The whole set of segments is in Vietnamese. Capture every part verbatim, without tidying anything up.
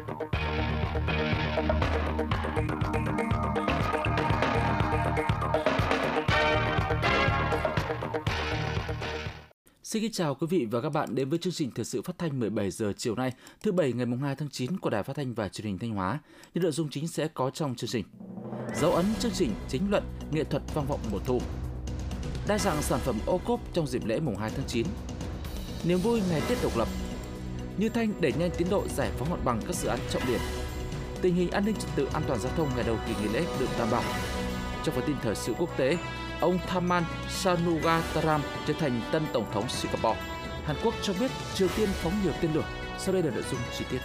Xin kính chào quý vị và các bạn đến với chương trình thời sự phát thanh mười bảy giờ chiều nay, thứ bảy ngày mùng hai tháng chín của Đài Phát thanh và Truyền hình Thanh Hóa. Những nội dung chính sẽ có trong chương trình: dấu ấn chương trình chính luận nghệ thuật vang vọng mùa thu, đa dạng sản phẩm ô cốp trong dịp lễ mùng hai tháng chín, niềm vui ngày Tết độc lập, Như Thanh đẩy nhanh tiến độ giải phóng mặt bằng các dự án trọng điểm, tình hình an ninh trật tự an toàn giao thông ngày đầu kỳ nghỉ lễ được đảm bảo. Trong phần tin thời sự quốc tế, ông Tharman Shanmugaratnam trở thành tân tổng thống Singapore. Hàn Quốc cho biết Triều Tiên phóng nhiều tên lửa. Sau đây là nội dung chi tiết.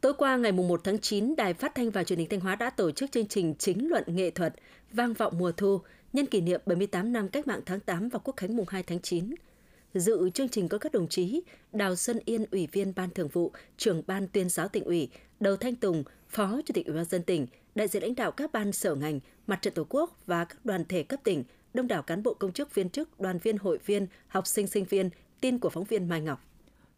Tối qua ngày mùng một tháng chín, Đài Phát thanh và Truyền hình Thanh Hóa đã tổ chức chương trình chính luận nghệ thuật vang vọng mùa thu nhân kỷ niệm bảy mươi tám năm Cách mạng tháng tám và Quốc khánh mùng hai tháng chín. Dự chương trình có các đồng chí Đào Xuân Yên, Ủy viên Ban Thường vụ, Trưởng Ban Tuyên giáo Tỉnh ủy, Đầu Thanh Tùng, Phó Chủ tịch Ủy ban nhân dân tỉnh, đại diện lãnh đạo các ban sở ngành, Mặt trận Tổ quốc và các đoàn thể cấp tỉnh, đông đảo cán bộ công chức viên chức, đoàn viên hội viên, học sinh sinh viên. Tin của phóng viên Mai Ngọc.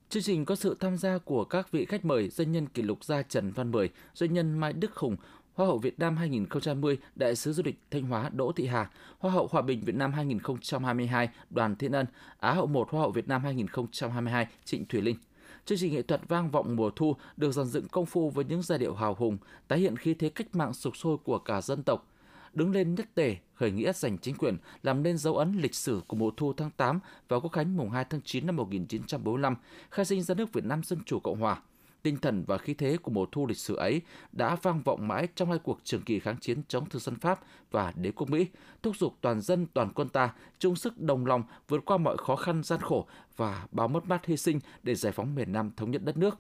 Chương trình có sự tham gia của các vị khách mời: doanh nhân kỷ lục gia Trần Văn Mười, doanh nhân Mai Đức Hùng, Hoa hậu Việt Nam hai không hai không, đại sứ du lịch Thanh Hóa Đỗ Thị Hà, Hoa hậu Hòa bình Việt Nam hai không hai hai Đoàn Thiên Ân, Á hậu một Hoa hậu Việt Nam hai không hai hai Trịnh Thủy Linh. Chương trình nghệ thuật vang vọng mùa thu được dàn dựng công phu với những giai điệu hào hùng, tái hiện khí thế cách mạng sục sôi của cả dân tộc. Đứng lên nhất tề, khởi nghĩa giành chính quyền, làm nên dấu ấn lịch sử của mùa thu tháng tám và Quốc khánh mùng hai tháng chín năm một nghìn chín trăm bốn mươi lăm, khai sinh ra nước Việt Nam Dân Chủ Cộng Hòa. Tinh thần và khí thế của mùa thu lịch sử ấy đã vang vọng mãi trong hai cuộc trường kỳ kháng chiến chống thực dân Pháp và đế quốc Mỹ, thúc giục toàn dân toàn quân ta chung sức đồng lòng vượt qua mọi khó khăn gian khổ và bao mất mát hy sinh để giải phóng miền Nam, thống nhất đất nước.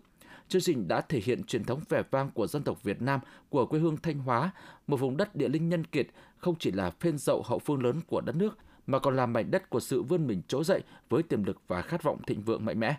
Chương trình đã thể hiện truyền thống vẻ vang của dân tộc Việt Nam, của quê hương Thanh Hóa, một vùng đất địa linh nhân kiệt, không chỉ là phên dậu hậu phương lớn của đất nước mà còn là mảnh đất của sự vươn mình trỗi dậy với tiềm lực và khát vọng thịnh vượng mạnh mẽ.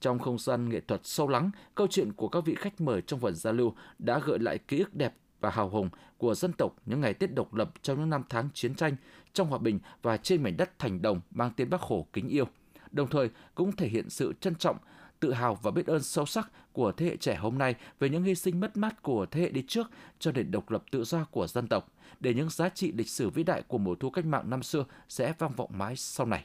Trong không gian nghệ thuật sâu lắng, câu chuyện của các vị khách mời trong phần giao lưu đã gợi lại ký ức đẹp và hào hùng của dân tộc những ngày Tết độc lập trong những năm tháng chiến tranh, trong hòa bình và trên mảnh đất thành đồng mang tên Bác Hồ kính yêu. Đồng thời cũng thể hiện sự trân trọng, tự hào và biết ơn sâu sắc của thế hệ trẻ hôm nay về những hy sinh mất mát của thế hệ đi trước cho nền độc lập tự do của dân tộc, để những giá trị lịch sử vĩ đại của mùa thu cách mạng năm xưa sẽ vang vọng mãi sau này.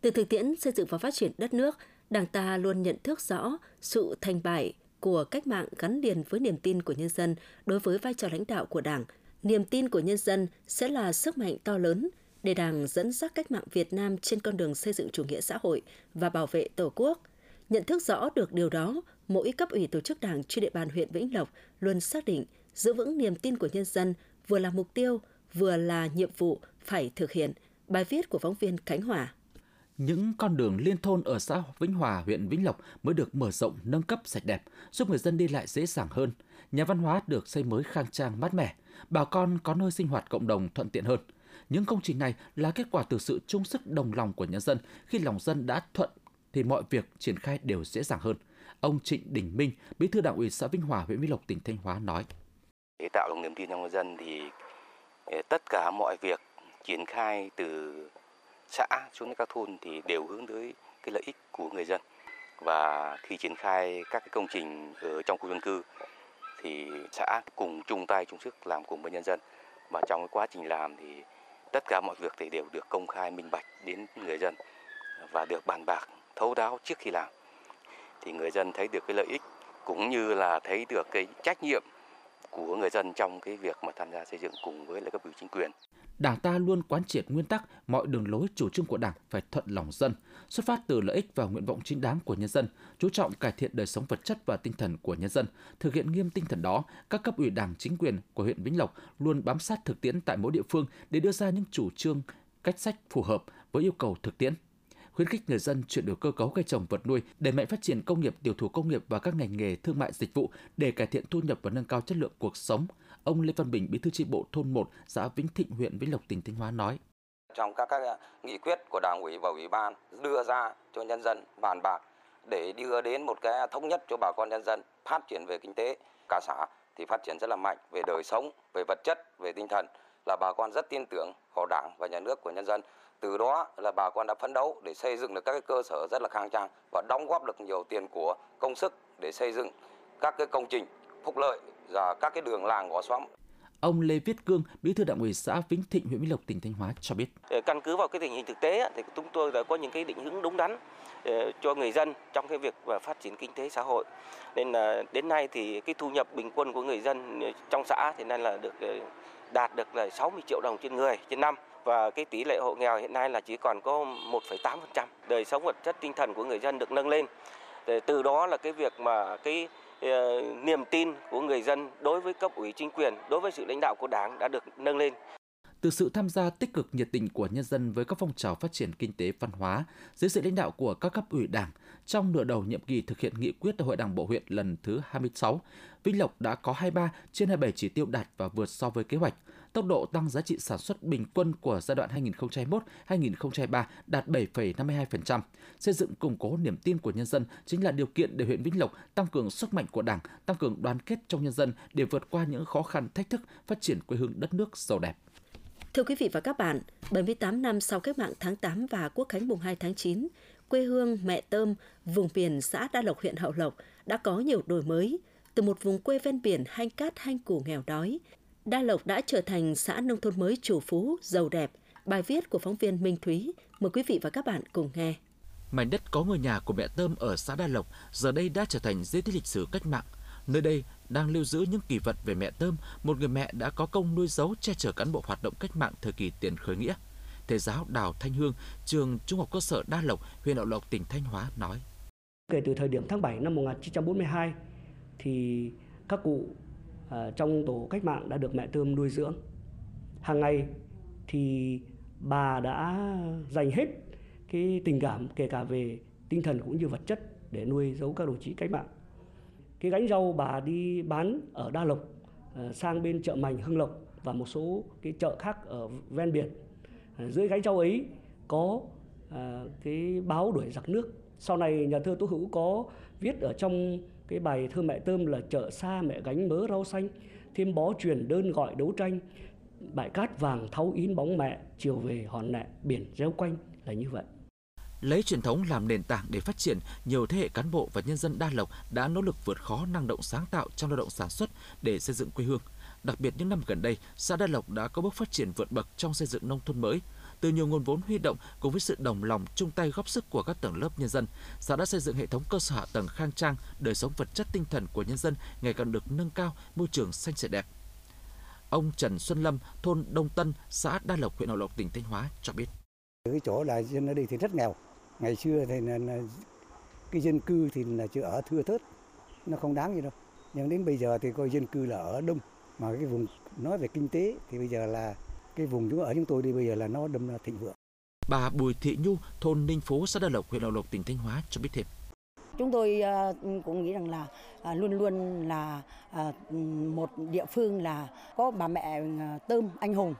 Từ thực tiễn xây dựng và phát triển đất nước, Đảng ta luôn nhận thức rõ sự thành bại của cách mạng gắn liền với niềm tin của nhân dân đối với vai trò lãnh đạo của Đảng. Niềm tin của nhân dân sẽ là sức mạnh to lớn để Đảng dẫn dắt cách mạng Việt Nam trên con đường xây dựng chủ nghĩa xã hội và bảo vệ Tổ quốc. Nhận thức rõ được điều đó, mỗi cấp ủy tổ chức Đảng trên địa bàn huyện Vĩnh Lộc luôn xác định giữ vững niềm tin của nhân dân vừa là mục tiêu, vừa là nhiệm vụ phải thực hiện. Bài viết của phóng viên Khánh Hòa. Những con đường liên thôn ở xã Vĩnh Hòa, huyện Vĩnh Lộc mới được mở rộng, nâng cấp sạch đẹp, giúp người dân đi lại dễ dàng hơn. Nhà văn hóa được xây mới khang trang mát mẻ, bà con có nơi sinh hoạt cộng đồng thuận tiện hơn. Những công trình này là kết quả từ sự chung sức đồng lòng của nhân dân. Khi lòng dân đã thuận thì mọi việc triển khai đều dễ dàng hơn. Ông Trịnh Đình Minh, Bí thư Đảng ủy xã Vĩnh Hòa, huyện Vĩnh Lộc, tỉnh Thanh Hóa nói: để tạo được niềm tin trong người dân thì tất cả mọi việc triển khai từ xã xuống đến các thôn thì đều hướng tới cái lợi ích của người dân, và khi triển khai các cái công trình ở trong khu dân cư thì xã cùng chung tay chung sức làm cùng với nhân dân, và trong cái quá trình làm thì tất cả mọi việc thì đều được công khai minh bạch đến người dân và được bàn bạc thấu đáo trước khi làm, thì người dân thấy được cái lợi ích cũng như là thấy được cái trách nhiệm của người dân trong cái việc mà tham gia xây dựng cùng với lại cấp ủy chính quyền. Đảng ta luôn quán triệt nguyên tắc mọi đường lối chủ trương của Đảng phải thuận lòng dân, xuất phát từ lợi ích và nguyện vọng chính đáng của nhân dân, chú trọng cải thiện đời sống vật chất và tinh thần của nhân dân. Thực hiện nghiêm tinh thần đó, các cấp ủy Đảng, chính quyền của huyện Vĩnh Lộc luôn bám sát thực tiễn tại mỗi địa phương để đưa ra những chủ trương, cách sách phù hợp với yêu cầu thực tiễn, khuyến khích người dân chuyển đổi cơ cấu cây trồng vật nuôi, đẩy mạnh phát triển công nghiệp, tiểu thủ công nghiệp và các ngành nghề thương mại dịch vụ để cải thiện thu nhập và nâng cao chất lượng cuộc sống. Ông Lê Văn Bình, Bí thư chi bộ thôn một, xã Vĩnh Thịnh, huyện Vĩnh Lộc, tỉnh Thanh Hóa nói: trong các, các nghị quyết của Đảng ủy và Ủy ban đưa ra cho nhân dân bàn bạc để đưa đến một cái thống nhất cho bà con nhân dân, phát triển về kinh tế, cả xã thì phát triển rất là mạnh về đời sống, về vật chất, về tinh thần, là bà con rất tin tưởng vào Đảng và nhà nước của nhân dân. Từ đó là bà con đã phấn đấu để xây dựng được các cái cơ sở rất là khang trang và đóng góp được nhiều tiền của công sức để xây dựng các cái công trình phúc lợi và các cái đường làng ngõ xóm. Ông Lê Viết Cương, Bí thư Đảng ủy xã Vĩnh Thịnh, huyện Vĩnh Lộc, tỉnh Thanh Hóa cho biết: căn cứ vào cái tình hình thực tế thì chúng tôi đã có những cái định hướng đúng đắn cho người dân trong cái việc phát triển kinh tế xã hội. Nên là đến nay thì cái thu nhập bình quân của người dân trong xã thì nên là được đạt được là sáu mươi triệu đồng trên người trên năm, và cái tỷ lệ hộ nghèo hiện nay là chỉ còn có một phẩy tám phần trăm. Đời sống vật chất tinh thần của người dân được nâng lên. Từ đó là cái việc mà cái niềm tin của người dân đối với cấp ủy chính quyền, đối với sự lãnh đạo của Đảng đã được nâng lên. Từ sự tham gia tích cực nhiệt tình của nhân dân với các phong trào phát triển kinh tế văn hóa dưới sự lãnh đạo của các cấp ủy Đảng, trong nửa đầu nhiệm kỳ thực hiện nghị quyết đại hội Đảng bộ huyện lần thứ hai mươi sáu, Vĩnh Lộc đã có hai mươi ba trên hai mươi bảy chỉ tiêu đạt và vượt so với kế hoạch. Tốc độ tăng giá trị sản xuất bình quân của giai đoạn hai nghìn không trăm hai mươi mốt đến hai nghìn không trăm hai mươi ba đạt bảy phẩy năm mươi hai phần trăm. Xây dựng củng cố niềm tin của nhân dân chính là điều kiện để huyện Vĩnh Lộc tăng cường sức mạnh của Đảng, tăng cường đoàn kết trong nhân dân để vượt qua những khó khăn thách thức, phát triển quê hương đất nước giàu đẹp. Thưa quý vị và các bạn, bảy mươi tám năm sau Cách mạng tháng tám và Quốc khánh mùng hai tháng chín, quê hương mẹ Tơm, vùng biển xã Đa Lộc, huyện Hậu Lộc đã có nhiều đổi mới. Từ một vùng quê ven biển hanh cát hanh củ nghèo đói, Đa Lộc đã trở thành xã nông thôn mới chủ phú, giàu đẹp. Bài viết của phóng viên Minh Thúy, mời quý vị và các bạn cùng nghe. Mảnh đất có ngôi nhà của mẹ Tơm ở xã Đa Lộc giờ đây đã trở thành di tích lịch sử cách mạng. Nơi đây đang lưu giữ những kỷ vật về mẹ Tơm, một người mẹ đã có công nuôi dấu che chở cán bộ hoạt động cách mạng thời kỳ tiền khởi nghĩa. Thầy giáo Đào Thanh Hương, trường Trung học cơ sở Đa Lộc, huyện Hậu Lộc, tỉnh Thanh Hóa nói: Kể từ thời điểm tháng bảy năm một nghìn chín trăm bốn mươi hai thì các cụ À, trong tổ cách mạng đã được mẹ Tơm nuôi dưỡng. Hàng ngày thì bà đã dành hết cái tình cảm, kể cả về tinh thần cũng như vật chất, để nuôi giấu các đồng chí cách mạng. Cái gánh rau bà đi bán ở Đa Lộc, à, sang bên chợ Mành, Hưng Lộc và một số cái chợ khác ở ven biển. À, dưới gánh rau ấy có à, cái báo đuổi giặc nước. Sau này nhà thơ Tố Hữu có viết ở trong cái bài thơ mẹ Tơm là: Chợ xa mẹ gánh mớ rau xanh, thêm bó truyền đơn gọi đấu tranh, bãi cát vàng thau in bóng mẹ, chiều về hòn nẹ biển reo quanh, là như vậy. Lấy truyền thống làm nền tảng để phát triển, nhiều thế hệ cán bộ và nhân dân Đa Lộc đã nỗ lực vượt khó, năng động sáng tạo trong lao động sản xuất để xây dựng quê hương. Đặc biệt những năm gần đây, xã Đa Lộc đã có bước phát triển vượt bậc trong xây dựng nông thôn mới. Từ nhiều nguồn vốn huy động cùng với sự đồng lòng chung tay góp sức của các tầng lớp nhân dân, xã đã xây dựng hệ thống cơ sở hạ tầng khang trang, đời sống vật chất tinh thần của nhân dân ngày càng được nâng cao, môi trường xanh sạch đẹp. Ông Trần Xuân Lâm, thôn Đông Tân, xã Đa Lộc, huyện Hậu Lộc, tỉnh Thanh Hóa cho biết: Cái chỗ là dân ở đây thì rất nghèo. Ngày xưa thì là, là cái dân cư thì là chưa ở thưa thớt, nó không đáng gì đâu. Nhưng đến bây giờ thì coi dân cư là ở đông, mà cái vùng nói về kinh tế thì bây giờ là cái vùng chúng ở chúng tôi đi bây giờ là nó đâm là thịnh vượng. Bà Bùi Thị Nhu, thôn Ninh Phú, xã Đa Lộc, huyện Hậu Lộc, tỉnh Thanh Hóa cho biết thêm: Chúng tôi cũng nghĩ rằng là luôn luôn là một địa phương là có bà mẹ Tơm anh hùng,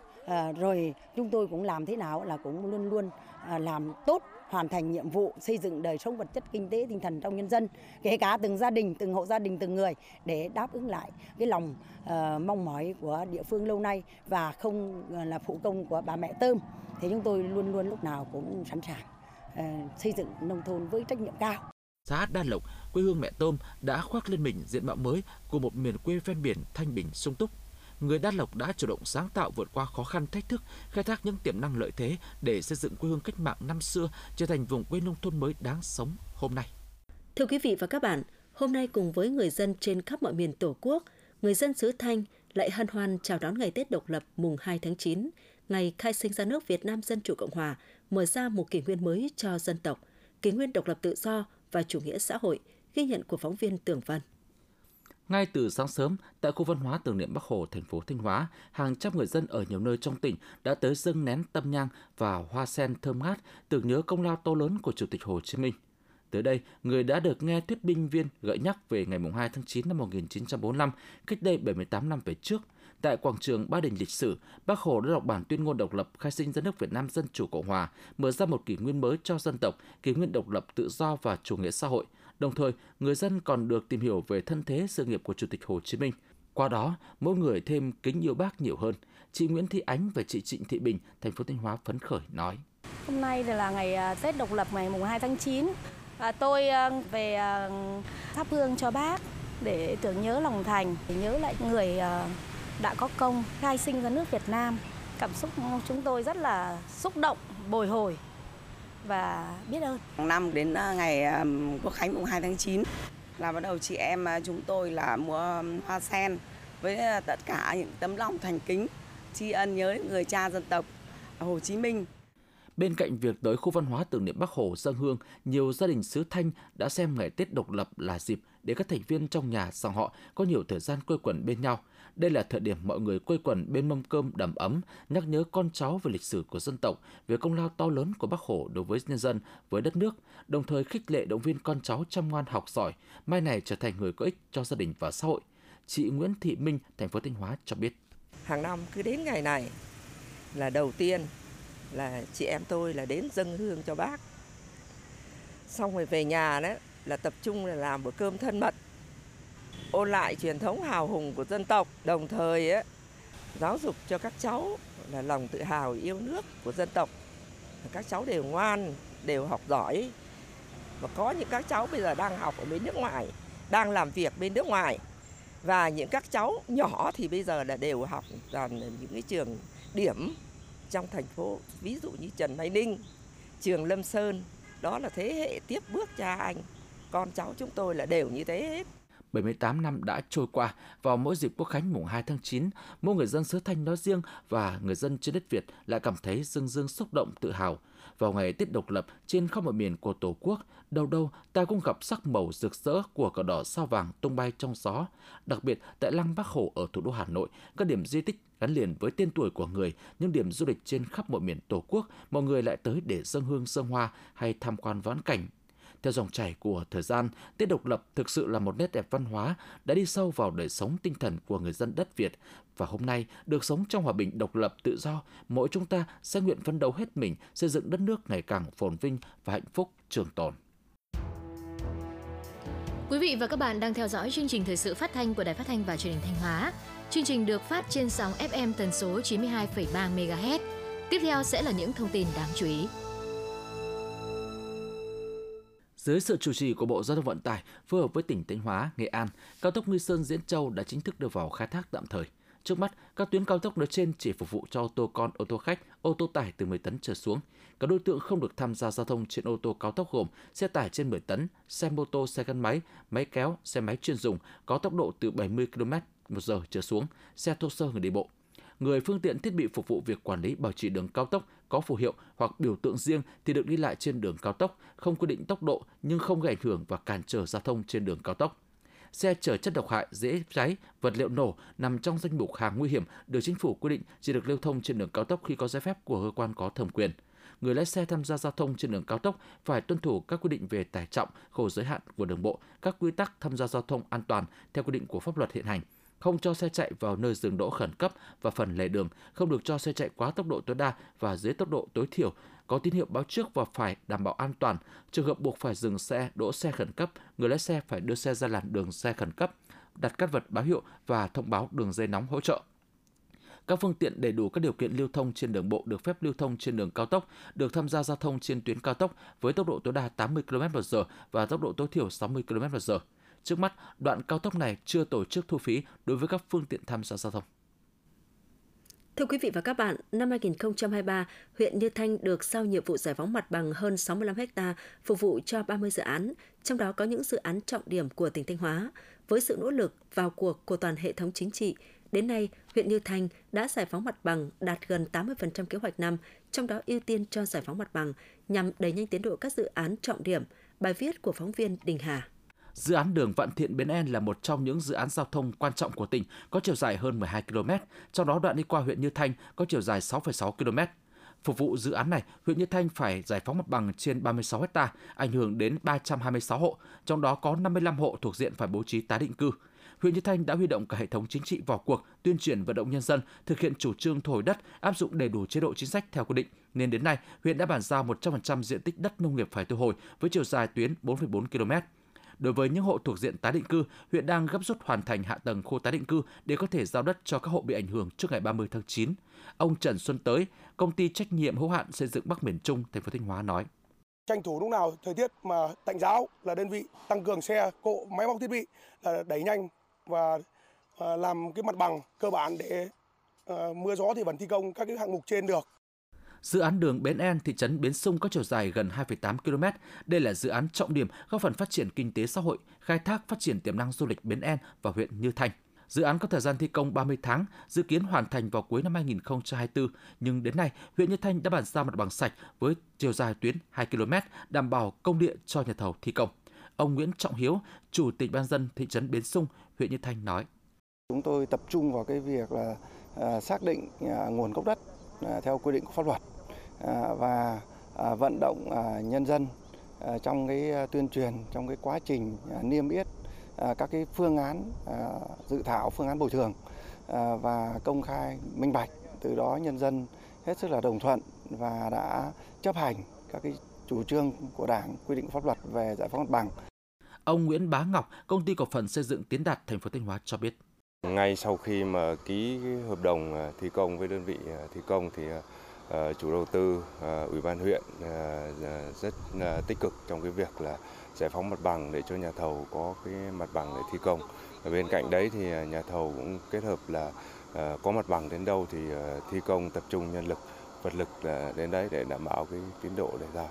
rồi chúng tôi cũng làm thế nào là cũng luôn luôn làm tốt, hoàn thành nhiệm vụ xây dựng đời sống vật chất, kinh tế, tinh thần trong nhân dân, kể cả từng gia đình, từng hộ gia đình, từng người, để đáp ứng lại cái lòng uh, mong mỏi của địa phương lâu nay và không là phụ công của bà mẹ Tơm. Thì chúng tôi luôn luôn lúc nào cũng sẵn sàng uh, xây dựng nông thôn với trách nhiệm cao. Xã Đa Lộc, quê hương mẹ Tơm đã khoác lên mình diện mạo mới của một miền quê ven biển thanh bình sung túc. Người Đa Lộc đã chủ động sáng tạo vượt qua khó khăn thách thức, khai thác những tiềm năng lợi thế để xây dựng quê hương cách mạng năm xưa trở thành vùng quê nông thôn mới đáng sống hôm nay. Thưa quý vị và các bạn, hôm nay cùng với người dân trên khắp mọi miền Tổ quốc, người dân xứ Thanh lại hân hoan chào đón ngày Tết độc lập mùng hai tháng chín, ngày khai sinh ra nước Việt Nam Dân Chủ Cộng Hòa, mở ra một kỷ nguyên mới cho dân tộc, kỷ nguyên độc lập tự do và chủ nghĩa xã hội, ghi nhận của phóng viên Tường Vân. Ngay từ sáng sớm, tại khu văn hóa tưởng niệm Bắc Hồ, thành phố Thanh Hóa, hàng trăm người dân ở nhiều nơi trong tỉnh đã tới dâng nén tâm nhang và hoa sen thơm ngát tưởng nhớ công lao to lớn của Chủ tịch Hồ Chí Minh. Tới đây, người đã được nghe thuyết binh viên gợi nhắc về ngày hai tháng chín năm một nghìn chín trăm bốn mươi lăm, cách đây bảy mươi tám năm về trước. Tại quảng trường Ba Đình lịch sử, Bác Hồ đã đọc bản tuyên ngôn độc lập khai sinh ra nước Việt Nam Dân Chủ Cộng Hòa, mở ra một kỷ nguyên mới cho dân tộc, kỷ nguyên độc lập tự do và chủ nghĩa xã hội. Đồng thời, người dân còn được tìm hiểu về thân thế sự nghiệp của Chủ tịch Hồ Chí Minh. Qua đó, mỗi người thêm kính yêu Bác nhiều hơn. Chị Nguyễn Thị Ánh và chị Trịnh Thị Bình, thành phố Thanh Hóa phấn khởi nói: Hôm nay là ngày Tết độc lập ngày mùng hai tháng chín. À, tôi về thắp hương cho bác để tưởng nhớ lòng thành, để nhớ lại người đã có công khai sinh ra nước Việt Nam. Cảm xúc chúng tôi rất là xúc động, bồi hồi và biết ơn. Hàng năm đến ngày Quốc khánh mùng hai tháng chín là bắt đầu chị em chúng tôi là mua hoa sen với tất cả những tấm lòng thành kính tri ân nhớ người cha dân tộc Hồ Chí Minh. Bên cạnh việc tới khu văn hóa tưởng niệm Bác Hồ dâng hương, nhiều gia đình xứ Thanh đã xem ngày Tết độc lập là dịp để các thành viên trong nhà dòng họ có nhiều thời gian quây quần bên nhau. Đây là thời điểm mọi người quây quần bên mâm cơm đầm ấm, nhắc nhớ con cháu về lịch sử của dân tộc, về công lao to lớn của Bác Hồ đối với nhân dân, với đất nước, đồng thời khích lệ động viên con cháu chăm ngoan học giỏi, mai này trở thành người có ích cho gia đình và xã hội. Chị Nguyễn Thị Minh, thành phố Thanh Hóa cho biết. Hàng năm cứ đến ngày này là đầu tiên là chị em tôi là đến dâng hương cho bác. Xong rồi về nhà đấy là tập trung là làm bữa cơm thân mật, ôn lại truyền thống hào hùng của dân tộc, đồng thời ấy, giáo dục cho các cháu là lòng tự hào yêu nước của dân tộc. Các cháu đều ngoan, đều học giỏi. Và có những các cháu bây giờ đang học ở bên nước ngoài, đang làm việc bên nước ngoài. Và những các cháu nhỏ thì bây giờ là đều học toàn những cái trường điểm trong thành phố, ví dụ như Trần Mai Ninh, trường Lâm Sơn. Đó là thế hệ tiếp bước cha anh, con cháu chúng tôi là đều như thế hết. bảy mươi tám năm đã trôi qua, vào mỗi dịp Quốc khánh mùng hai tháng chín, mỗi người dân xứ Thanh nói riêng và người dân trên đất Việt lại cảm thấy dưng dưng xúc động tự hào. Vào ngày Tết độc lập, trên khắp mọi miền của Tổ quốc, đâu đâu ta cũng gặp sắc màu rực rỡ của cờ đỏ sao vàng tung bay trong gió. Đặc biệt tại Lăng Bác Hồ ở thủ đô Hà Nội, các điểm di tích gắn liền với tên tuổi của người, những điểm du lịch trên khắp mọi miền Tổ quốc, mọi người lại tới để dâng hương dâng hoa hay tham quan vãn cảnh. Theo dòng chảy của thời gian, Tết độc lập thực sự là một nét đẹp văn hóa đã đi sâu vào đời sống tinh thần của người dân đất Việt. Và hôm nay, được sống trong hòa bình độc lập tự do, mỗi chúng ta sẽ nguyện phấn đấu hết mình xây dựng đất nước ngày càng phồn vinh và hạnh phúc trường tồn. Quý vị và các bạn đang theo dõi chương trình thời sự phát thanh của Đài Phát thanh và Truyền hình Thanh Hóa. Chương trình được phát trên sóng ép em tần số chín mươi hai phẩy ba mê ga héc. Tiếp theo sẽ là những thông tin đáng chú ý. Dưới sự chủ trì của Bộ Giao thông Vận tải, phối hợp với tỉnh Thanh Hóa, Nghệ An, cao tốc Nghi Sơn - Diễn Châu đã chính thức đưa vào khai thác tạm thời. Trước mắt, các tuyến cao tốc nói trên chỉ phục vụ cho ô tô con, ô tô khách, ô tô tải từ mười tấn trở xuống. Các đối tượng không được tham gia giao thông trên ô tô cao tốc gồm xe tải trên mười tấn, xe mô tô, xe gắn máy, máy kéo, xe máy chuyên dùng có tốc độ từ bảy mươi ki lô mét một giờ trở xuống, xe thô sơ người đi bộ. Người phương tiện thiết bị phục vụ việc quản lý bảo trì đường cao tốc có phù hiệu hoặc biểu tượng riêng thì được đi lại trên đường cao tốc, không quy định tốc độ nhưng không gây ảnh hưởng và cản trở giao thông trên đường cao tốc. Xe chở chất độc hại, dễ cháy, vật liệu nổ nằm trong danh mục hàng nguy hiểm được chính phủ quy định chỉ được lưu thông trên đường cao tốc khi có giấy phép của cơ quan có thẩm quyền. Người lái xe tham gia giao thông trên đường cao tốc phải tuân thủ các quy định về tải trọng, khổ giới hạn của đường bộ, các quy tắc tham gia giao thông an toàn theo quy định của pháp luật hiện hành. Không cho xe chạy vào nơi dừng đỗ khẩn cấp và phần lề đường, không được cho xe chạy quá tốc độ tối đa và dưới tốc độ tối thiểu, có tín hiệu báo trước và phải đảm bảo an toàn. Trường hợp buộc phải dừng xe, đỗ xe khẩn cấp, người lái xe phải đưa xe ra làn đường xe khẩn cấp, đặt các vật báo hiệu và thông báo đường dây nóng hỗ trợ. Các phương tiện đầy đủ các điều kiện lưu thông trên đường bộ được phép lưu thông trên đường cao tốc, được tham gia giao thông trên tuyến cao tốc với tốc độ tối đa tám mươi ki lô mét một giờ và tốc độ tối thiểu sáu mươi ki lô mét một giờ. Trước mắt, đoạn cao tốc này chưa tổ chức thu phí đối với các phương tiện tham gia giao thông. Thưa quý vị và các bạn, năm hai không hai ba, huyện Như Thanh được giao nhiệm vụ giải phóng mặt bằng hơn sáu mươi lăm héc ta phục vụ cho ba mươi dự án, trong đó có những dự án trọng điểm của tỉnh Thanh Hóa. Với sự nỗ lực vào cuộc của toàn hệ thống chính trị, đến nay, huyện Như Thanh đã giải phóng mặt bằng đạt gần tám mươi phần trăm kế hoạch năm, trong đó ưu tiên cho giải phóng mặt bằng nhằm đẩy nhanh tiến độ các dự án trọng điểm. Bài viết của phóng viên Đình Hà. Dự án đường Vạn Thiện - Bến En là một trong những dự án giao thông quan trọng của tỉnh, có chiều dài hơn mười hai ki lô mét, trong đó đoạn đi qua huyện Như Thanh có chiều dài sáu phẩy sáu ki lô mét. Phục vụ dự án này, huyện Như Thanh phải giải phóng mặt bằng trên ba mươi sáu héc ta, ảnh hưởng đến ba trăm hai mươi sáu hộ, trong đó có năm mươi lăm hộ thuộc diện phải bố trí tái định cư. Huyện Như Thanh đã huy động cả hệ thống chính trị vào cuộc, tuyên truyền vận động nhân dân thực hiện chủ trương thổi đất, áp dụng đầy đủ chế độ chính sách theo quy định, nên đến nay huyện đã bàn giao một trăm phần trăm diện tích đất nông nghiệp phải thu hồi với chiều dài tuyến bốn phẩy bốn ki lô mét. Đối với những hộ thuộc diện tái định cư, huyện đang gấp rút hoàn thành hạ tầng khu tái định cư để có thể giao đất cho các hộ bị ảnh hưởng trước ngày ba mươi tháng chín. Ông Trần Xuân Tới, công ty trách nhiệm hữu hạn xây dựng Bắc miền Trung, thành phố Thanh Hóa nói: Tranh thủ lúc nào thời tiết mà tạnh giáo là đơn vị tăng cường xe cộ, máy móc thiết bị là đẩy nhanh và làm cái mặt bằng cơ bản để mưa gió thì vẫn thi công các cái hạng mục trên được. Dự án đường Bến En, thị trấn Bến Sung có chiều dài gần hai phẩy tám ki lô mét. Đây là dự án trọng điểm góp phần phát triển kinh tế xã hội, khai thác phát triển tiềm năng du lịch Bến En và huyện Như Thanh. Dự án có thời gian thi công ba mươi tháng, dự kiến hoàn thành vào cuối năm hai nghìn không trăm hai mươi tư. Nhưng đến nay, huyện Như Thanh đã bàn giao mặt bằng sạch với chiều dài tuyến hai ki lô mét, đảm bảo công địa cho nhà thầu thi công. Ông Nguyễn Trọng Hiếu, Chủ tịch Ban dân thị trấn Bến Sung, huyện Như Thanh nói: Chúng tôi tập trung vào cái việc là à, xác định à, nguồn gốc đất à, theo quy định của pháp luật à, và à, vận động à, nhân dân à, trong cái à, tuyên truyền, trong cái quá trình à, niêm yết à, các cái phương án à, dự thảo phương án bồi thường à, và công khai minh bạch. Từ đó nhân dân hết sức là đồng thuận và đã chấp hành các cái chủ trương của Đảng, quy định của pháp luật về giải phóng mặt bằng. Ông Nguyễn Bá Ngọc, công ty cổ phần xây dựng Tiến Đạt, thành phố Thanh Hóa cho biết: Ngay sau khi mà ký hợp đồng thi công với đơn vị thi công thì chủ đầu tư, ủy ban huyện rất tích cực trong cái việc là giải phóng mặt bằng để cho nhà thầu có cái mặt bằng để thi công. Và bên cạnh đấy thì nhà thầu cũng kết hợp là có mặt bằng đến đâu thì thi công, tập trung nhân lực, vật lực đến đấy để đảm bảo cái tiến độ đề ra.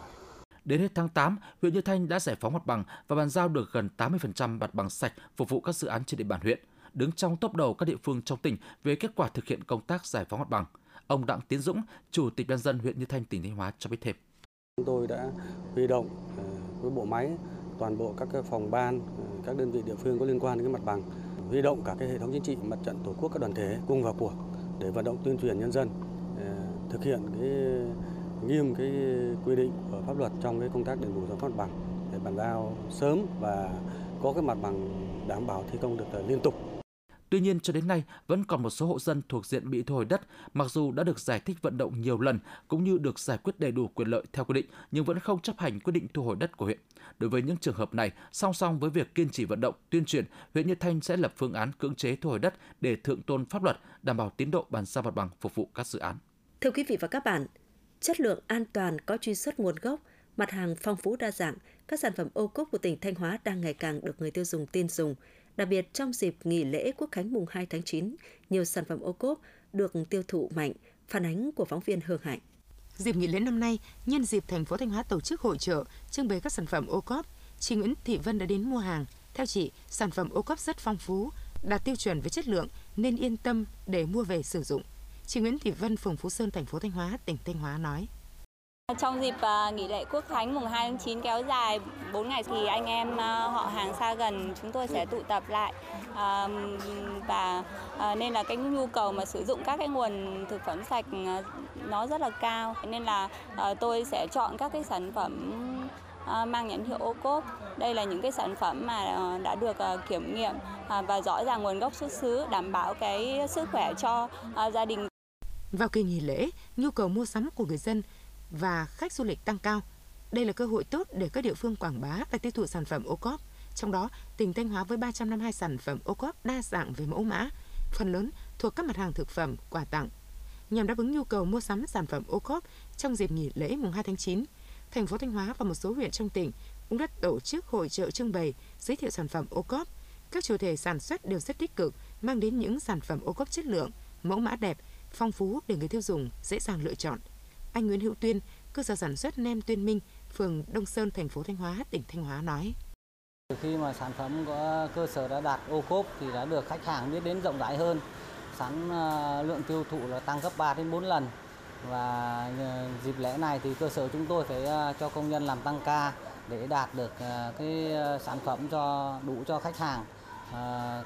Đến hết tháng tám, huyện Như Thanh đã giải phóng mặt bằng và bàn giao được gần tám mươi phần trăm mặt bằng sạch phục vụ các dự án trên địa bàn huyện, đứng trong top đầu các địa phương trong tỉnh về kết quả thực hiện công tác giải phóng mặt bằng. Ông Đặng Tiến Dũng, Chủ tịch Ban dân huyện Như Thanh, tỉnh Thanh Hóa cho biết thêm: Chúng tôi đã huy động với bộ máy toàn bộ các phòng ban, các đơn vị địa phương có liên quan đến cái mặt bằng, huy động cả cái hệ thống chính trị, mặt trận tổ quốc, các đoàn thể cùng vào cuộc để vận động tuyên truyền nhân dân thực hiện cái nghiêm cái quy định của pháp luật trong cái công tác đền bù giải phóng mặt bằng để bàn giao sớm và có cái mặt bằng đảm bảo thi công được liên tục. Tuy nhiên, cho đến nay, vẫn còn một số hộ dân thuộc diện bị thu hồi đất, mặc dù đã được giải thích vận động nhiều lần, cũng như được giải quyết đầy đủ quyền lợi theo quy định, nhưng vẫn không chấp hành quyết định thu hồi đất của huyện. Đối với những trường hợp này, song song với việc kiên trì vận động, tuyên truyền, huyện Như Thanh sẽ lập phương án cưỡng chế thu hồi đất để thượng tôn pháp luật, đảm bảo tiến độ bàn giao mặt bằng phục vụ các dự án. Thưa quý vị và các bạn, chất lượng an toàn có truy xuất nguồn gốc, mặt hàng phong phú đa dạng, các sản phẩm ô cốp của tỉnh Thanh Hóa đang ngày càng được người tiêu dùng tin dùng. Đặc biệt trong dịp nghỉ lễ Quốc khánh mùng hai tháng chín, nhiều sản phẩm ô cốp được tiêu thụ mạnh, phản ánh của phóng viên Hương Hạnh. Dịp nghỉ lễ năm nay, nhân dịp thành phố Thanh Hóa tổ chức hội chợ trưng bày các sản phẩm ô cốp, chị Nguyễn Thị Vân đã đến mua hàng. Theo chị, sản phẩm ô cốp rất phong phú, đạt tiêu chuẩn về chất lượng nên yên tâm để mua về sử dụng. Chị Nguyễn Thị Vân, phường Phú Sơn, thành phố Thanh Hóa, tỉnh Thanh Hóa nói: Trong dịp nghỉ lễ Quốc khánh mùng hai tháng chín kéo dài bốn ngày thì anh em họ hàng xa gần chúng tôi sẽ tụ tập lại và nên là cái nhu cầu mà sử dụng các cái nguồn thực phẩm sạch nó rất là cao, nên là tôi sẽ chọn các cái sản phẩm mang nhãn hiệu ô cốp. Đây là những cái sản phẩm mà đã được kiểm nghiệm và rõ ràng nguồn gốc xuất xứ, đảm bảo cái sức khỏe cho gia đình. Vào kỳ nghỉ lễ, nhu cầu mua sắm của người dân và khách du lịch tăng cao. Đây là cơ hội tốt để các địa phương quảng bá và tiêu thụ sản phẩm ô cốp. Trong đó, tỉnh Thanh Hóa với ba trăm năm mươi hai sản phẩm ô cốp đa dạng về mẫu mã, phần lớn thuộc các mặt hàng thực phẩm, quà tặng. Nhằm đáp ứng nhu cầu mua sắm sản phẩm ô cốp trong dịp nghỉ lễ mùng hai tháng chín, thành phố Thanh Hóa và một số huyện trong tỉnh cũng đã tổ chức hội chợ trưng bày, giới thiệu sản phẩm ô cốp. Các chủ thể sản xuất đều rất tích cực, mang đến những sản phẩm ô cốp chất lượng, mẫu mã đẹp, phong phú để người tiêu dùng dễ dàng lựa chọn. Anh Nguyễn Hữu Tuyên, cơ sở sản xuất nem Tuyên Minh, phường Đông Sơn, thành phố Thanh Hóa, tỉnh Thanh Hóa nói: Từ khi mà sản phẩm của cơ sở đã đạt ô cốp thì đã được khách hàng biết đến rộng rãi hơn, sản lượng tiêu thụ là tăng gấp ba đến bốn lần. Và dịp lễ này thì cơ sở chúng tôi phải cho công nhân làm tăng ca để đạt được cái sản phẩm cho đủ cho khách hàng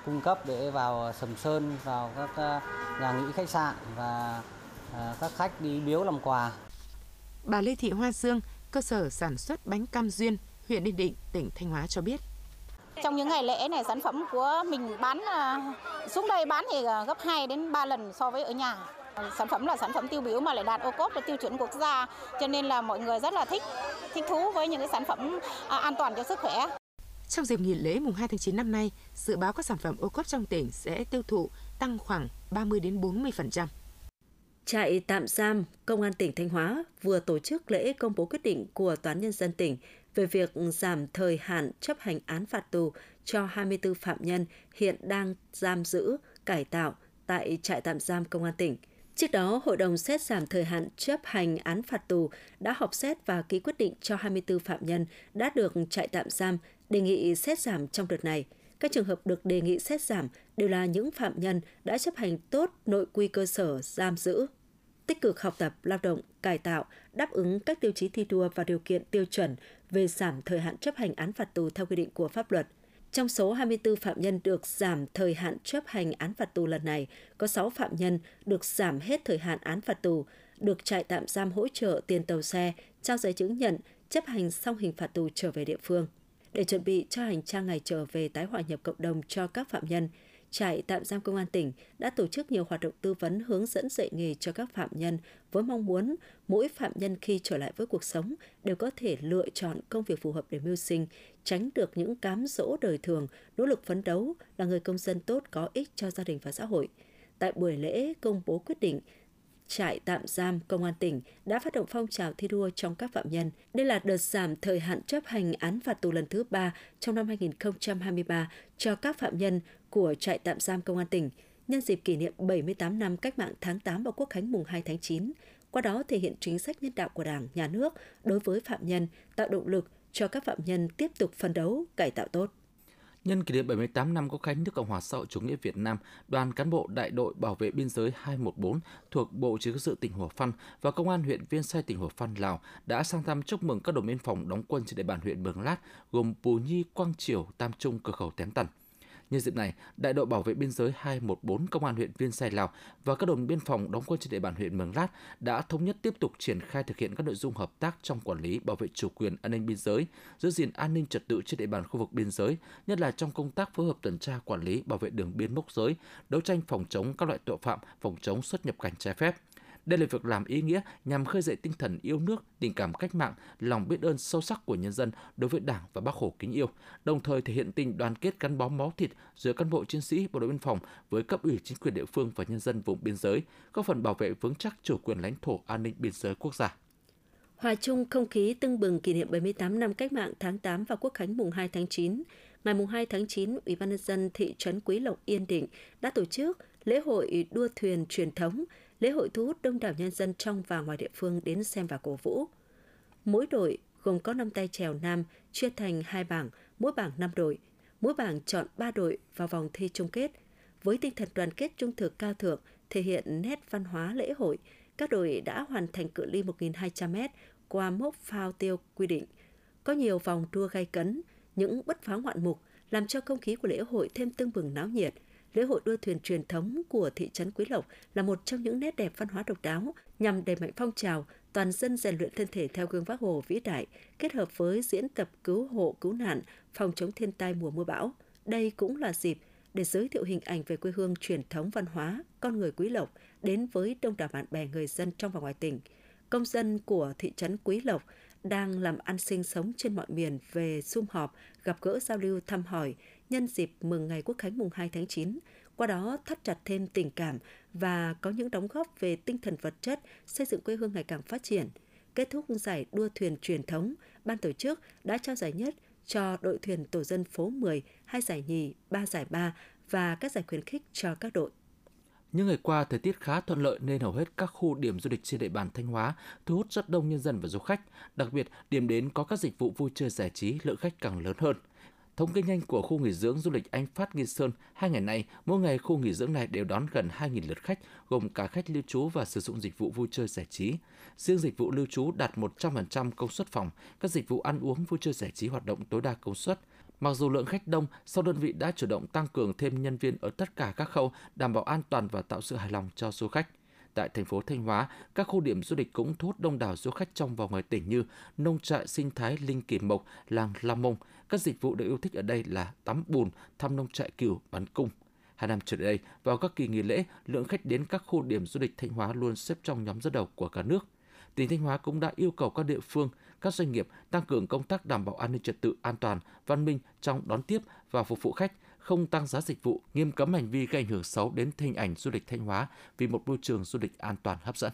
cung cấp để vào Sầm Sơn, vào các nhà nghỉ khách sạn và các khách đi biếu làm quà. Bà Lê Thị Hoa Dương, cơ sở sản xuất bánh Cam Duyên, huyện Yên Định, tỉnh Thanh Hóa cho biết: Trong những ngày lễ này, sản phẩm của mình bán xuống đây bán thì gấp hai đến ba lần so với ở nhà. Sản phẩm là sản phẩm tiêu biểu mà lại đạt ô cốp là tiêu chuẩn quốc gia, cho nên là mọi người rất là thích thích thú với những cái sản phẩm an toàn cho sức khỏe. Trong dịp nghỉ lễ mùng hai tháng chín năm nay, dự báo các sản phẩm ô cốp trong tỉnh sẽ tiêu thụ tăng khoảng ba mươi đến bốn mươi phần trăm. Trại tạm giam Công an tỉnh Thanh Hóa vừa tổ chức lễ công bố quyết định của Tòa án Nhân dân tỉnh về việc giảm thời hạn chấp hành án phạt tù cho hai mươi tư phạm nhân hiện đang giam giữ, cải tạo tại trại tạm giam Công an tỉnh. Trước đó, Hội đồng xét giảm thời hạn chấp hành án phạt tù đã họp xét và ký quyết định cho hai mươi tư phạm nhân đã được trại tạm giam đề nghị xét giảm trong đợt này. Các trường hợp được đề nghị xét giảm đều là những phạm nhân đã chấp hành tốt nội quy cơ sở giam giữ, tích cực học tập, lao động, cải tạo, đáp ứng các tiêu chí thi đua và điều kiện tiêu chuẩn về giảm thời hạn chấp hành án phạt tù theo quy định của pháp luật. Trong số hai mươi tư phạm nhân được giảm thời hạn chấp hành án phạt tù lần này, có sáu phạm nhân được giảm hết thời hạn án phạt tù, được trại tạm giam hỗ trợ tiền tàu xe, trao giấy chứng nhận chấp hành xong hình phạt tù trở về địa phương. Để chuẩn bị cho hành trang ngày trở về tái hòa nhập cộng đồng cho các phạm nhân, Trại tạm giam Công an tỉnh đã tổ chức nhiều hoạt động tư vấn hướng dẫn dạy nghề cho các phạm nhân với mong muốn mỗi phạm nhân khi trở lại với cuộc sống đều có thể lựa chọn công việc phù hợp để mưu sinh, tránh được những cám dỗ đời thường, nỗ lực phấn đấu là người công dân tốt có ích cho gia đình và xã hội. Tại buổi lễ công bố quyết định, Trại tạm giam Công an tỉnh đã phát động phong trào thi đua trong các phạm nhân. Đây là đợt giảm thời hạn chấp hành án phạt tù lần thứ ba trong năm hai nghìn không trăm hai mươi ba cho các phạm nhân của Trại tạm giam Công an tỉnh, nhân dịp kỷ niệm bảy mươi tám năm Cách mạng tháng tám và Quốc khánh mùng hai tháng chín. Qua đó thể hiện chính sách nhân đạo của Đảng, Nhà nước đối với phạm nhân, tạo động lực cho các phạm nhân tiếp tục phấn đấu, cải tạo tốt. Nhân kỷ niệm bảy mươi tám năm Quốc khánh nước Cộng hòa xã hội chủ nghĩa Việt Nam, đoàn cán bộ đại đội bảo vệ biên giới hai một bốn thuộc Bộ Chỉ huy quân sự tỉnh Hủa Phăn và Công an huyện Viêng Say tỉnh Hủa Phăn, Lào đã sang thăm chúc mừng các đồn biên phòng đóng quân trên địa bàn huyện Mường Lát gồm Pù Nhi, Quang Triểu, Tam Trung, cửa khẩu Tén Tần. Nhân dịp này, đại đội bảo vệ biên giới hai một bốn Công an huyện Viêng Say, Lào và các đồn biên phòng đóng quân trên địa bàn huyện Mường Lát đã thống nhất tiếp tục triển khai thực hiện các nội dung hợp tác trong quản lý, bảo vệ chủ quyền, an ninh biên giới, giữ gìn an ninh trật tự trên địa bàn khu vực biên giới, nhất là trong công tác phối hợp tuần tra, quản lý, bảo vệ đường biên mốc giới, đấu tranh phòng chống các loại tội phạm, phòng chống xuất nhập cảnh trái phép. Đây là việc làm ý nghĩa nhằm khơi dậy tinh thần yêu nước, tình cảm cách mạng, lòng biết ơn sâu sắc của nhân dân đối với Đảng và Bác Hồ kính yêu, đồng thời thể hiện tình đoàn kết gắn bó máu thịt giữa cán bộ chiến sĩ bộ đội biên phòng với cấp ủy chính quyền địa phương và nhân dân vùng biên giới, góp phần bảo vệ vững chắc chủ quyền lãnh thổ, an ninh biên giới quốc gia. Hòa chung không khí tưng bừng kỷ niệm bảy mươi tám năm Cách mạng tháng tám và Quốc khánh mùng hai tháng chín, ngày mùng hai tháng chín, Ủy ban nhân dân thị trấn Quý Lộc, Yên Định đã tổ chức lễ hội đua thuyền truyền thống. Lễ hội thu hút đông đảo nhân dân trong và ngoài địa phương đến xem và cổ vũ. Mỗi đội gồm có năm tay chèo nam, chia thành hai bảng, mỗi bảng năm đội. Mỗi bảng chọn ba đội vào vòng thi chung kết. Với tinh thần đoàn kết trung thực cao thượng, thể hiện nét văn hóa lễ hội, các đội đã hoàn thành cự ly một nghìn hai trăm mét qua mốc phao tiêu quy định. Có nhiều vòng đua gay cấn, những bất phá ngoạn mục làm cho không khí của lễ hội thêm tưng bừng náo nhiệt. Lễ hội đua thuyền truyền thống của thị trấn Quý Lộc là một trong những nét đẹp văn hóa độc đáo nhằm đẩy mạnh phong trào toàn dân rèn luyện thân thể theo gương Bác Hồ vĩ đại, kết hợp với diễn tập cứu hộ cứu nạn, phòng chống thiên tai mùa mưa bão. Đây cũng là dịp để giới thiệu hình ảnh về quê hương truyền thống văn hóa, con người Quý Lộc đến với đông đảo bạn bè người dân trong và ngoài tỉnh. Công dân của thị trấn Quý Lộc đang làm ăn sinh sống trên mọi miền về sum họp, gặp gỡ giao lưu thăm hỏi nhân dịp mừng ngày Quốc khánh mùng hai tháng chín, qua đó thắt chặt thêm tình cảm và có những đóng góp về tinh thần vật chất, xây dựng quê hương ngày càng phát triển. Kết thúc giải đua thuyền truyền thống, ban tổ chức đã trao giải nhất cho đội thuyền tổ dân phố mười, hai giải nhì, ba giải ba và các giải khuyến khích cho các đội. Những ngày qua, thời tiết khá thuận lợi nên hầu hết các khu điểm du lịch trên địa bàn Thanh Hóa thu hút rất đông nhân dân và du khách. Đặc biệt, điểm đến có các dịch vụ vui chơi giải trí, lượng khách càng lớn hơn. Thống kê nhanh của khu nghỉ dưỡng du lịch Anh Phát Nghi Sơn, hai ngày nay, mỗi ngày khu nghỉ dưỡng này đều đón gần hai nghìn lượt khách, gồm cả khách lưu trú và sử dụng dịch vụ vui chơi giải trí. Riêng dịch vụ lưu trú đạt một trăm phần trăm công suất phòng, các dịch vụ ăn uống vui chơi giải trí hoạt động tối đa công suất. Mặc dù lượng khách đông, sau đơn vị đã chủ động tăng cường thêm nhân viên ở tất cả các khâu, đảm bảo an toàn và tạo sự hài lòng cho du khách. Tại thành phố Thanh Hóa, các khu điểm du lịch cũng thu hút đông đảo du khách trong và ngoài tỉnh như nông trại sinh thái Linh Kỳ Mộc, làng Lam Mông. Các dịch vụ được yêu thích ở đây là tắm bùn, thăm nông trại cừu, bắn cung. Hai năm trở lại đây, vào các kỳ nghỉ lễ, lượng khách đến các khu điểm du lịch Thanh Hóa luôn xếp trong nhóm dẫn đầu của cả nước. tỉnh Thanh Hóa cũng đã yêu cầu các địa phương, các doanh nghiệp tăng cường công tác đảm bảo an ninh trật tự, an toàn, văn minh trong đón tiếp và phục vụ khách, không tăng giá dịch vụ, nghiêm cấm hành vi gây ảnh hưởng xấu đến hình ảnh du lịch Thanh Hóa vì một môi trường du lịch an toàn hấp dẫn.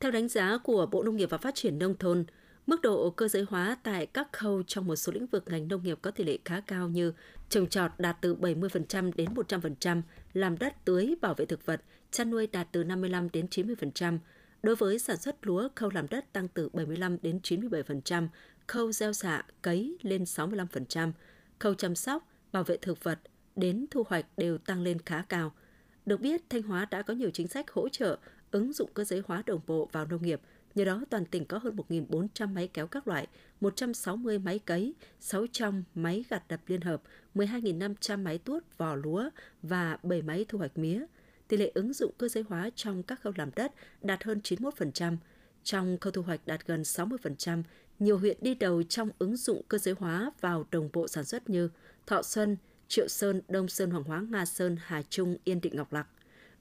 Theo đánh giá của Bộ Nông nghiệp và Phát triển Nông thôn, mức độ cơ giới hóa tại các khâu trong một số lĩnh vực ngành nông nghiệp có tỷ lệ khá cao như trồng trọt đạt từ bảy mươi phần trăm đến một trăm phần trăm, làm đất tưới bảo vệ thực vật, chăn nuôi đạt từ năm mươi lăm đến chín mươi phần trăm. Đối với sản xuất lúa, khâu làm đất tăng từ bảy mươi lăm đến chín mươi bảy phần trăm, khâu gieo xạ, cấy lên sáu mươi lăm phần trăm, khâu chăm sóc, bảo vệ thực vật đến thu hoạch đều tăng lên khá cao. Được biết, Thanh Hóa đã có nhiều chính sách hỗ trợ ứng dụng cơ giới hóa đồng bộ vào nông nghiệp. Nhờ đó, toàn tỉnh có hơn một nghìn bốn trăm máy kéo các loại, một trăm sáu mươi máy cấy, sáu trăm máy gặt đập liên hợp, mười hai nghìn năm trăm máy tuốt vỏ lúa và bảy máy thu hoạch mía. Tỷ lệ ứng dụng cơ giới hóa trong các khâu làm đất đạt hơn chín mươi mốt phần trăm, trong khâu thu hoạch đạt gần sáu mươi phần trăm. Nhiều huyện đi đầu trong ứng dụng cơ giới hóa vào đồng bộ sản xuất như Thọ Xuân, Triệu Sơn, Đông Sơn, Hoàng Hóa, Nga Sơn, Hà Trung, Yên Định, Ngọc Lặc.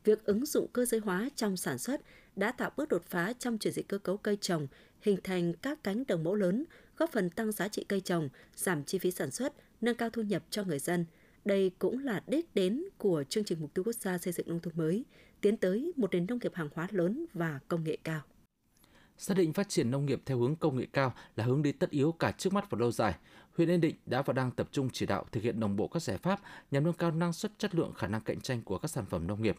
Việc ứng dụng cơ giới hóa trong sản xuất đã tạo bước đột phá trong chuyển dịch cơ cấu cây trồng, hình thành các cánh đồng mẫu lớn, góp phần tăng giá trị cây trồng, giảm chi phí sản xuất, nâng cao thu nhập cho người dân. Đây cũng là đích đến của chương trình Mục tiêu Quốc gia xây dựng nông thôn mới, tiến tới một nền nông nghiệp hàng hóa lớn và công nghệ cao. Xác định phát triển nông nghiệp theo hướng công nghệ cao là hướng đi tất yếu cả trước mắt và lâu dài, huyện Yên Định đã và đang tập trung chỉ đạo thực hiện đồng bộ các giải pháp nhằm nâng cao năng suất, chất lượng, khả năng cạnh tranh của các sản phẩm nông nghiệp.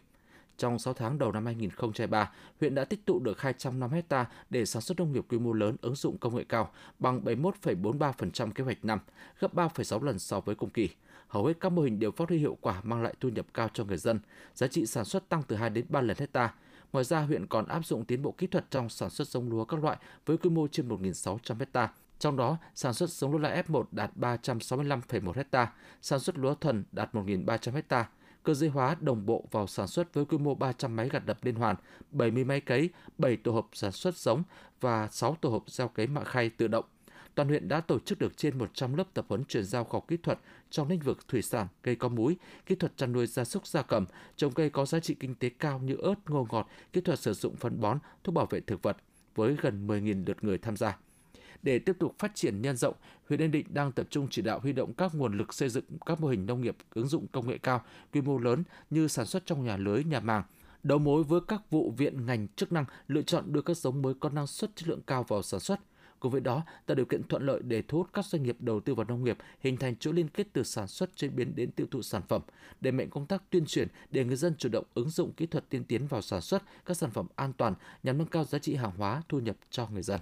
Trong sáu tháng đầu năm hai nghìn không trăm hai mươi ba, huyện đã tích tụ được hai trăm năm mươi hectare để sản xuất nông nghiệp quy mô lớn ứng dụng công nghệ cao, bằng bảy mươi mốt phẩy bốn mươi ba phần trăm kế hoạch năm, gấp ba phẩy sáu lần so với cùng kỳ. Hầu hết các mô hình đều phát huy hiệu quả, mang lại thu nhập cao cho người dân, giá trị sản xuất tăng từ hai đến ba lần hectare. Ngoài ra, huyện còn áp dụng tiến bộ kỹ thuật trong sản xuất giống lúa các loại với quy mô trên một nghìn sáu trăm hectare. Trong đó, sản xuất giống lúa loại ép một đạt ba trăm sáu mươi lăm phẩy một hectare, sản xuất lúa thuần đạt một nghìn ba trăm hectare. Cơ giới hóa đồng bộ vào sản xuất với quy mô ba trăm máy gặt đập liên hoàn, bảy mươi máy cấy, bảy tổ hợp sản xuất giống và sáu tổ hợp gieo cấy mạ khay tự động. Toàn huyện đã tổ chức được trên một trăm lớp tập huấn chuyển giao khoa học kỹ thuật trong lĩnh vực thủy sản, cây có múi, kỹ thuật chăn nuôi gia súc gia cầm, trồng cây có giá trị kinh tế cao như ớt, ngô ngọt, kỹ thuật sử dụng phân bón, thuốc bảo vệ thực vật với gần mười nghìn lượt người tham gia. Để tiếp tục phát triển nhân rộng, huyện Yên Định đang tập trung chỉ đạo huy động các nguồn lực xây dựng các mô hình nông nghiệp ứng dụng công nghệ cao, quy mô lớn như sản xuất trong nhà lưới, nhà màng, đấu mối với các vụ viện ngành chức năng lựa chọn đưa các giống mới có năng suất, chất lượng cao vào sản xuất. Cùng với đó, tạo điều kiện thuận lợi để thu hút các doanh nghiệp đầu tư vào nông nghiệp, hình thành chuỗi liên kết từ sản xuất chế biến đến tiêu thụ sản phẩm, đẩy mạnh công tác tuyên truyền để người dân chủ động ứng dụng kỹ thuật tiên tiến vào sản xuất các sản phẩm an toàn nhằm nâng cao giá trị hàng hóa, thu nhập cho người dân.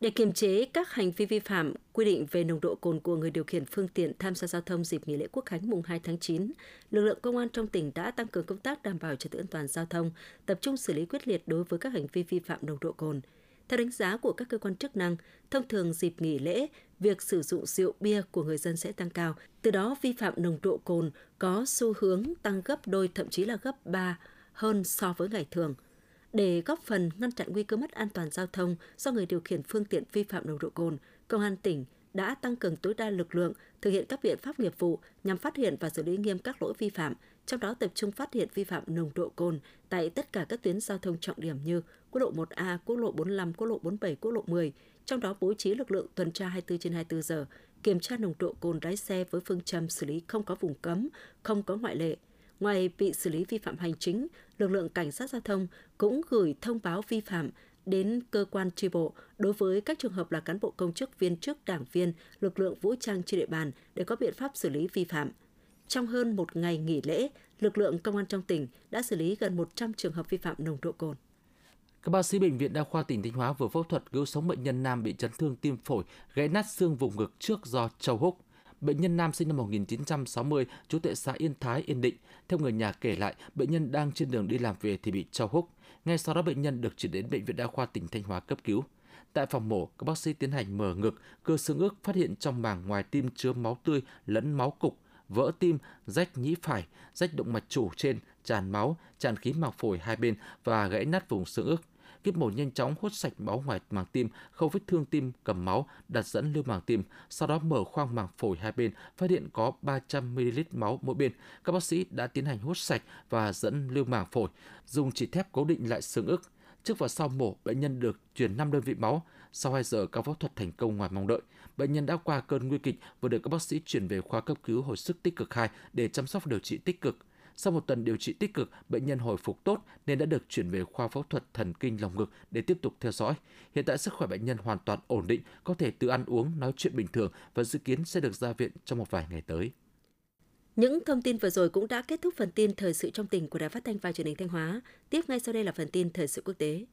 Để kiềm chế các hành vi vi phạm quy định về nồng độ cồn của người điều khiển phương tiện tham gia giao thông dịp nghỉ lễ Quốc khánh mùng hai tháng chín, lực lượng công an trong tỉnh đã tăng cường công tác đảm bảo trật tự an toàn giao thông, tập trung xử lý quyết liệt đối với các hành vi vi phạm nồng độ cồn. Theo đánh giá của các cơ quan chức năng, thông thường dịp nghỉ lễ, việc sử dụng rượu bia của người dân sẽ tăng cao, từ đó vi phạm nồng độ cồn có xu hướng tăng gấp đôi, thậm chí là gấp ba hơn so với ngày thường. Để góp phần ngăn chặn nguy cơ mất an toàn giao thông do người điều khiển phương tiện vi phạm nồng độ cồn, Công an tỉnh đã tăng cường tối đa lực lượng thực hiện các biện pháp nghiệp vụ nhằm phát hiện và xử lý nghiêm các lỗi vi phạm, trong đó tập trung phát hiện vi phạm nồng độ cồn tại tất cả các tuyến giao thông trọng điểm như quốc lộ một A, quốc lộ bốn mươi lăm, quốc lộ bốn mươi bảy, quốc lộ mười, trong đó bố trí lực lượng tuần tra hai mươi tư trên hai mươi tư giờ, kiểm tra nồng độ cồn lái xe với phương châm xử lý không có vùng cấm, không có ngoại lệ. Ngoài bị xử lý vi phạm hành chính, lực lượng cảnh sát giao thông cũng gửi thông báo vi phạm đến cơ quan chi bộ đối với các trường hợp là cán bộ, công chức, viên chức, đảng viên, lực lượng vũ trang trên địa bàn để có biện pháp xử lý vi phạm. Trong hơn một ngày nghỉ lễ, lực lượng công an trong tỉnh đã xử lý gần một trăm trường hợp vi phạm nồng độ cồn. Các bác sĩ Bệnh viện Đa khoa tỉnh Thanh Hóa vừa phẫu thuật cứu sống bệnh nhân nam bị chấn thương tim phổi, gãy nát xương vùng ngực trước do trầu húc. Bệnh nhân nam sinh năm một nghìn chín trăm sáu mươi, trú tại xã Yên Thái, Yên Định. Theo người nhà kể lại, bệnh nhân đang trên đường đi làm về thì bị trầu húc. Ngay sau đó, bệnh nhân được chuyển đến Bệnh viện Đa khoa tỉnh Thanh Hóa cấp cứu. Tại phòng mổ, các bác sĩ tiến hành mở ngực, cơ xương ức, phát hiện trong màng ngoài tim chứa máu tươi lẫn máu cục, vỡ tim, rách nhĩ phải, rách động mạch chủ trên, tràn máu, tràn khí màng phổi hai bên và gãy nát vùng xương ức. Kíp mổ nhanh chóng hút sạch máu ngoài màng tim, khâu vết thương tim, cầm máu, đặt dẫn lưu màng tim, sau đó mở khoang màng phổi hai bên, phát hiện có ba trăm mi-li-lít máu mỗi bên. Các bác sĩ đã tiến hành hút sạch và dẫn lưu màng phổi, dùng chỉ thép cố định lại xương ức. Trước và sau mổ, bệnh nhân được truyền năm đơn vị máu. Sau hai giờ, ca phẫu thuật thành công ngoài mong đợi. Bệnh nhân đã qua cơn nguy kịch và được các bác sĩ chuyển về khoa cấp cứu hồi sức tích cực hai để chăm sóc điều trị tích cực. Sau một tuần điều trị tích cực, bệnh nhân hồi phục tốt nên đã được chuyển về khoa phẫu thuật thần kinh lồng ngực để tiếp tục theo dõi. Hiện tại sức khỏe bệnh nhân hoàn toàn ổn định, có thể tự ăn uống, nói chuyện bình thường và dự kiến sẽ được ra viện trong một vài ngày tới. Những thông tin vừa rồi cũng đã kết thúc phần tin thời sự trong tỉnh của Đài Phát thanh và Truyền hình Thanh Hóa. Tiếp ngay sau đây là phần tin thời sự quốc tế.